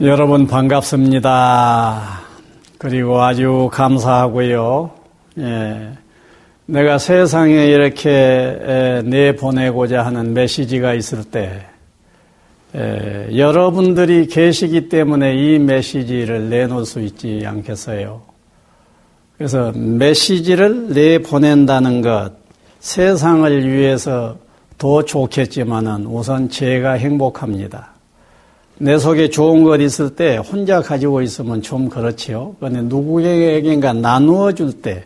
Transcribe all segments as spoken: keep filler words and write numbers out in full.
여러분 반갑습니다. 그리고 아주 감사하고요. 예, 내가 세상에 이렇게 내보내고자 하는 메시지가 있을 때 예, 여러분들이 계시기 때문에 이 메시지를 내놓을 수 있지 않겠어요? 그래서 메시지를 내보낸다는 것, 세상을 위해서 더 좋겠지만은 우선 제가 행복합니다. 내 속에 좋은 것 있을 때 혼자 가지고 있으면 좀 그렇지요. 그런데 누구에게인가 나누어 줄 때,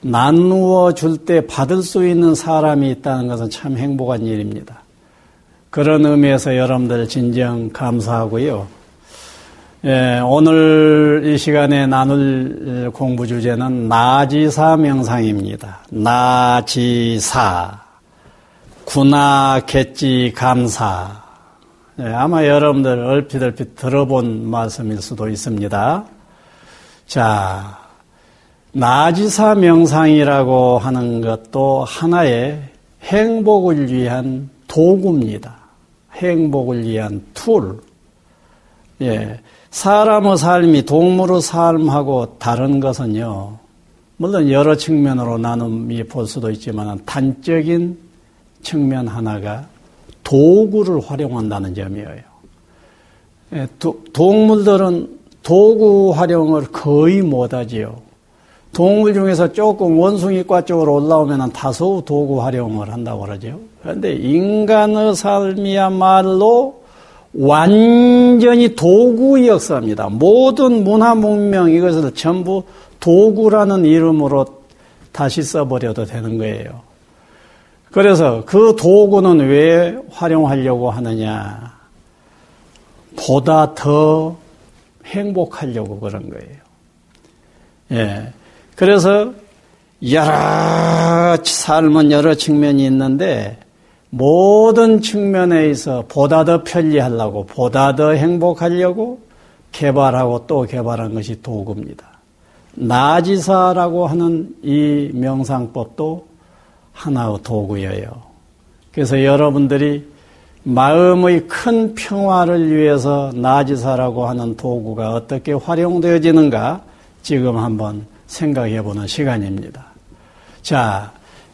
나누어 줄 때 받을 수 있는 사람이 있다는 것은 참 행복한 일입니다. 그런 의미에서 여러분들 진정 감사하고요. 예, 오늘 이 시간에 나눌 공부 주제는 나지사 명상입니다. 나지사, 구나갯지 감사. 예, 아마 여러분들 얼핏 얼핏 들어본 말씀일 수도 있습니다. 자, 나지사 명상이라고 하는 것도 하나의 행복을 위한 도구입니다. 행복을 위한 툴. 예, 사람의 삶이 동물의 삶하고 다른 것은요, 물론 여러 측면으로 나눔이 볼 수도 있지만 단적인 측면 하나가 도구를 활용한다는 점이에요. 예, 도, 동물들은 도구 활용을 거의 못하지요. 동물 중에서 조금 원숭이과 쪽으로 올라오면 다소 도구 활용을 한다고 그러죠. 그런데 인간의 삶이야말로 완전히 도구 역사입니다. 모든 문화 문명 이것을 전부 도구라는 이름으로 다시 써버려도 되는 거예요. 그래서 그 도구는 왜 활용하려고 하느냐? 보다 더 행복하려고 그런 거예요. 예. 그래서 여러 삶은 여러 측면이 있는데 모든 측면에서 보다 더 편리하려고, 보다 더 행복하려고 개발하고 또 개발한 것이 도구입니다. 나지사라고 하는 이 명상법도 하나의 도구예요. 그래서 여러분들이 마음의 큰 평화를 위해서 나지사라고 하는 도구가 어떻게 활용되어지는가 지금 한번 생각해보는 시간입니다. 자,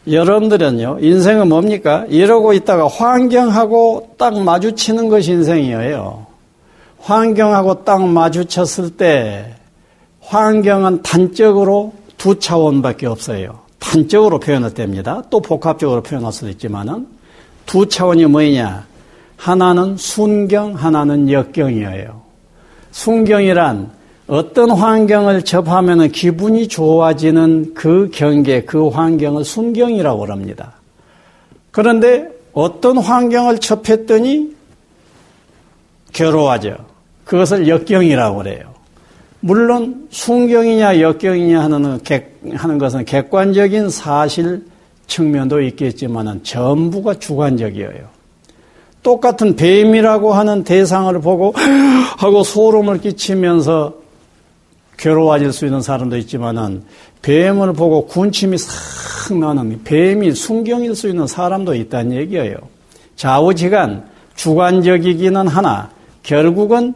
여러분들은요, 인생은 뭡니까? 이러고 있다가 환경하고 딱 마주치는 것이 인생이에요. 환경하고 딱 마주쳤을 때 환경은 단적으로 두 차원밖에 없어요. 단적으로 표현을 됩니다. 또 복합적으로 표현할 수도 있지만은 두 차원이 뭐냐? 하나는 순경, 하나는 역경이에요. 순경이란 어떤 환경을 접하면 기분이 좋아지는 그 경계, 그 환경을 순경이라고 합니다. 그런데 어떤 환경을 접했더니 괴로워져. 그것을 역경이라고 그래요. 물론 순경이냐 역경이냐 하는, 객, 하는 것은 객관적인 사실 측면도 있겠지만 전부가 주관적이에요. 똑같은 뱀이라고 하는 대상을 보고 하고 소름을 끼치면서 괴로워질 수 있는 사람도 있지만은 뱀을 보고 군침이 싹 나는 뱀이 순경일 수 있는 사람도 있다는 얘기예요. 좌우지간 주관적이기는 하나 결국은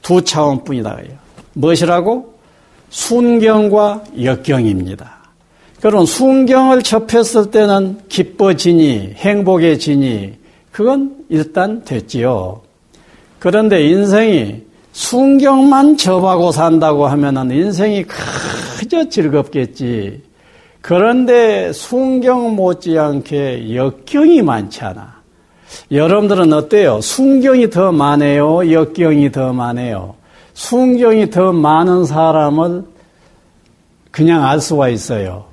두 차원뿐이다. 무엇이라고? 순경과 역경입니다. 그런 순경을 접했을 때는 기뻐지니 행복해지니 그건 일단 됐지요. 그런데 인생이 순경만 접하고 산다고 하면은 인생이 그저 즐겁겠지. 그런데 순경 못지않게 역경이 많잖아. 여러분들은 어때요? 순경이 더 많아요? 역경이 더 많아요? 순경이 더 많은 사람을 그냥 알 수가 있어요.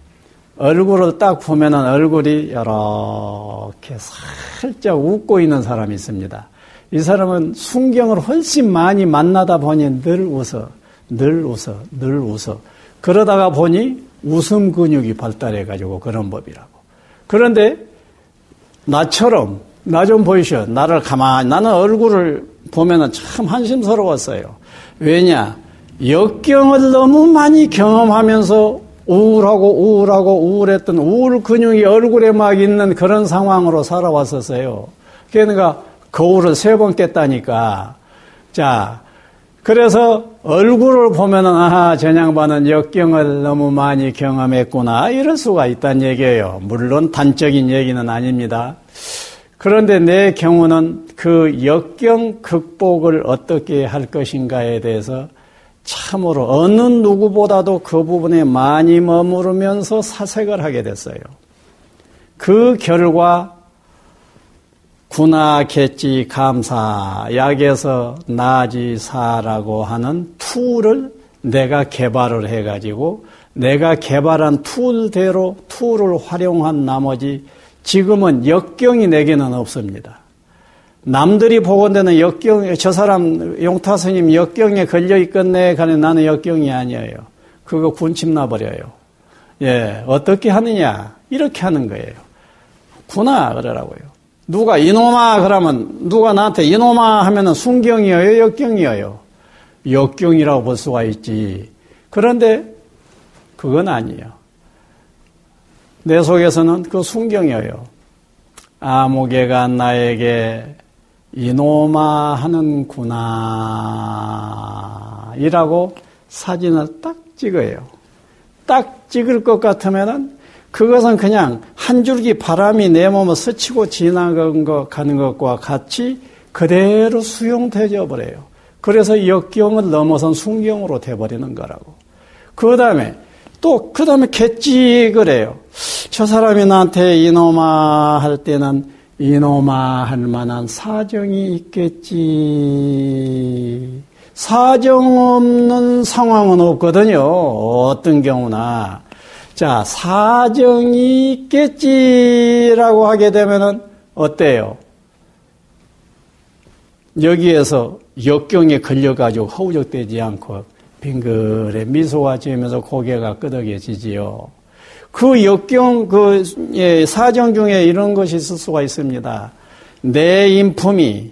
얼굴을 딱 보면은 얼굴이 이렇게 살짝 웃고 있는 사람이 있습니다. 이 사람은 순경을 훨씬 많이 만나다 보니 늘 웃어, 늘 웃어, 늘 웃어. 그러다가 보니 웃음 근육이 발달해가지고 그런 법이라고. 그런데 나처럼, 나 좀 보이셔. 나를 가만히, 나는 얼굴을 보면 참 한심스러웠어요. 왜냐? 역경을 너무 많이 경험하면서 우울하고 우울하고 우울했던 우울 근육이 얼굴에 막 있는 그런 상황으로 살아왔었어요. 그러니까 거울을 세 번 깼다니까. 자, 그래서 얼굴을 보면은 아하, 저 양반은 역경을 너무 많이 경험했구나 이럴 수가 있다는 얘기예요. 물론 단적인 얘기는 아닙니다. 그런데 내 경우는 그 역경 극복을 어떻게 할 것인가에 대해서 참으로 어느 누구보다도 그 부분에 많이 머무르면서 사색을 하게 됐어요. 그 결과 구나 개찌 감사 약에서 나지사라고 하는 툴을 내가 개발을 해가지고 내가 개발한 툴대로 툴을 활용한 나머지 지금은 역경이 내게는 없습니다. 남들이 보건대는 역경, 저 사람 용타 스님 역경에 걸려 있겠네 가는 나는 역경이 아니에요. 그거 군침 나버려요. 예, 어떻게 하느냐? 이렇게 하는 거예요. 구나 그러라고요. 누가 이놈아 그러면 누가 나한테 이놈아 하면은 순경이어요, 역경이어요. 역경이라고 볼 수가 있지. 그런데 그건 아니에요. 내 속에서는 그 순경이어요. 아무개가 나에게 이놈아 하는구나 이라고 사진을 딱 찍어요. 딱 찍을 것 같으면은 그것은 그냥 한 줄기 바람이 내 몸을 스치고 지나가는 것과 같이 그대로 수용되어 버려요. 그래서 역경을 넘어선 순경으로 돼버리는 거라고. 그 다음에 또 그 다음에 개찌 그래요. 저 사람이 나한테 이놈아 할 때는 이놈아 할 만한 사정이 있겠지. 사정 없는 상황은 없거든요. 어떤 경우나. 자, 사정이 있겠지라고 하게 되면은 어때요? 여기에서 역경에 걸려가지고 허우적대지 않고 빙그레 미소가 지으면서 고개가 끄덕여지지요. 그 역경, 그 예, 사정 중에 이런 것이 있을 수가 있습니다. 내 인품이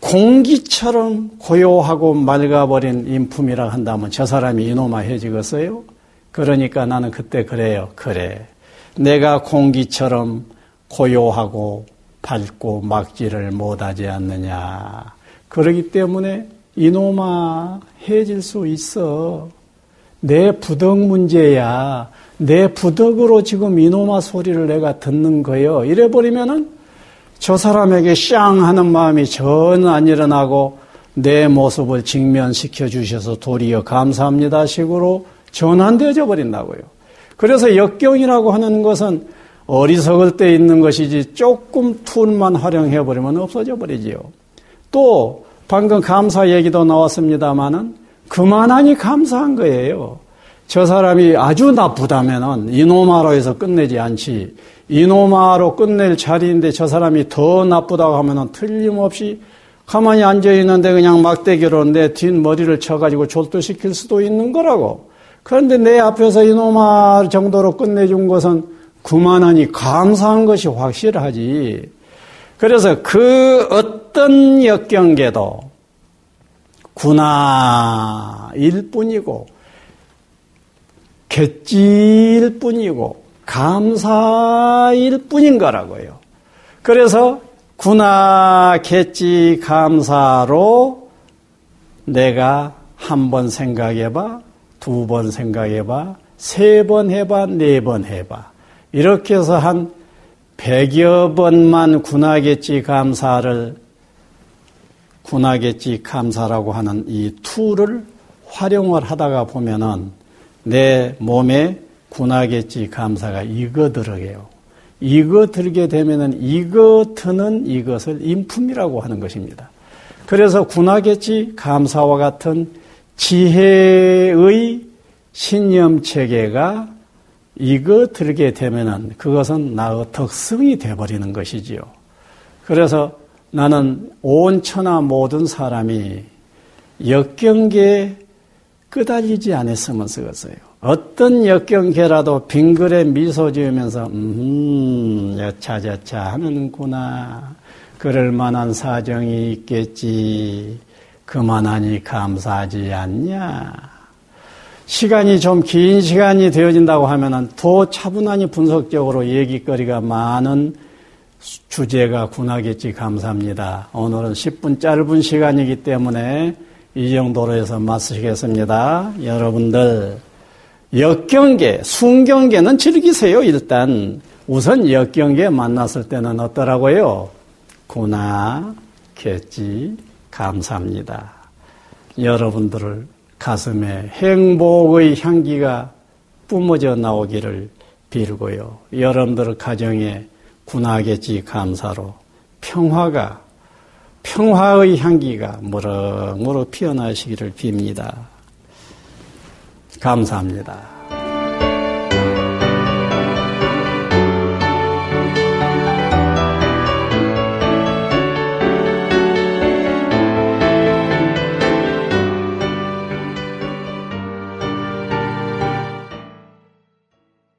공기처럼 고요하고 맑아버린 인품이라 한다면 저 사람이 이놈아 해지겠어요? 그러니까 나는 그때 그래요. 그래. 내가 공기처럼 고요하고 밝고 막지를 못하지 않느냐. 그러기 때문에 이놈아 해질 수 있어. 내 부덕 문제야. 내 부덕으로 지금 이놈아 소리를 내가 듣는 거요. 이래버리면은 저 사람에게 샹 하는 마음이 전혀 안 일어나고 내 모습을 직면시켜 주셔서 도리어 감사합니다 식으로 전환되어져 버린다고요. 그래서 역경이라고 하는 것은 어리석을 때 있는 것이지 조금 툴만 활용해버리면 없어져 버리지요. 또 방금 감사 얘기도 나왔습니다마는 그만하니 감사한 거예요. 저 사람이 아주 나쁘다면은 이놈아로 해서 끝내지 않지. 이놈아로 끝낼 자리인데 저 사람이 더 나쁘다고 하면은 틀림없이 가만히 앉아있는데 그냥 막대기로 내 뒷머리를 쳐가지고 졸도시킬 수도 있는 거라고. 그런데 내 앞에서 이놈아 정도로 끝내준 것은 그만하니 감사한 것이 확실하지. 그래서 그 어떤 역경계도 구나일 뿐이고 개찌일 뿐이고 감사일 뿐인 거라고요. 그래서 구나, 개찌, 감사로 내가 한 번 생각해봐. 두 번 생각해봐, 세 번 해봐, 네 번 해봐. 이렇게 해서 한 백여 번만 구나개찌 감사를, 구나개찌 감사라고 하는 이 툴을 활용을 하다가 보면은 내 몸에 구나개찌 감사가 익어들어요. 익어들게 되면은 익어드는 이것을 인품이라고 하는 것입니다. 그래서 구나개찌 감사와 같은 지혜의 신념체계가 이거 들게 되면은 그것은 나의 덕성이 되어버리는 것이지요. 그래서 나는 온 천하 모든 사람이 역경계에 끄달리지 않았으면 쓰겠어요. 어떤 역경계라도 빙그레 미소 지으면서 음, 여차저차 하는구나. 그럴 만한 사정이 있겠지. 그만하니 감사하지 않냐. 시간이 좀 긴 시간이 되어진다고 하면은 더 차분하니 분석적으로 얘기거리가 많은 주제가 구나개찌 감사합니다. 오늘은 십 분 짧은 시간이기 때문에 이 정도로 해서 마치겠습니다. 여러분들 역경계, 순경계는 즐기세요. 일단 우선 역경계 만났을 때는 어떠라고요? 구나, 겠지, 감사합니다. 여러분들을 가슴에 행복의 향기가 뿜어져 나오기를 빌고요. 여러분들 가정에 구나, 겠지, 감사로 평화가, 평화의 향기가 무럭무럭 피어나시기를 빕니다. 감사합니다.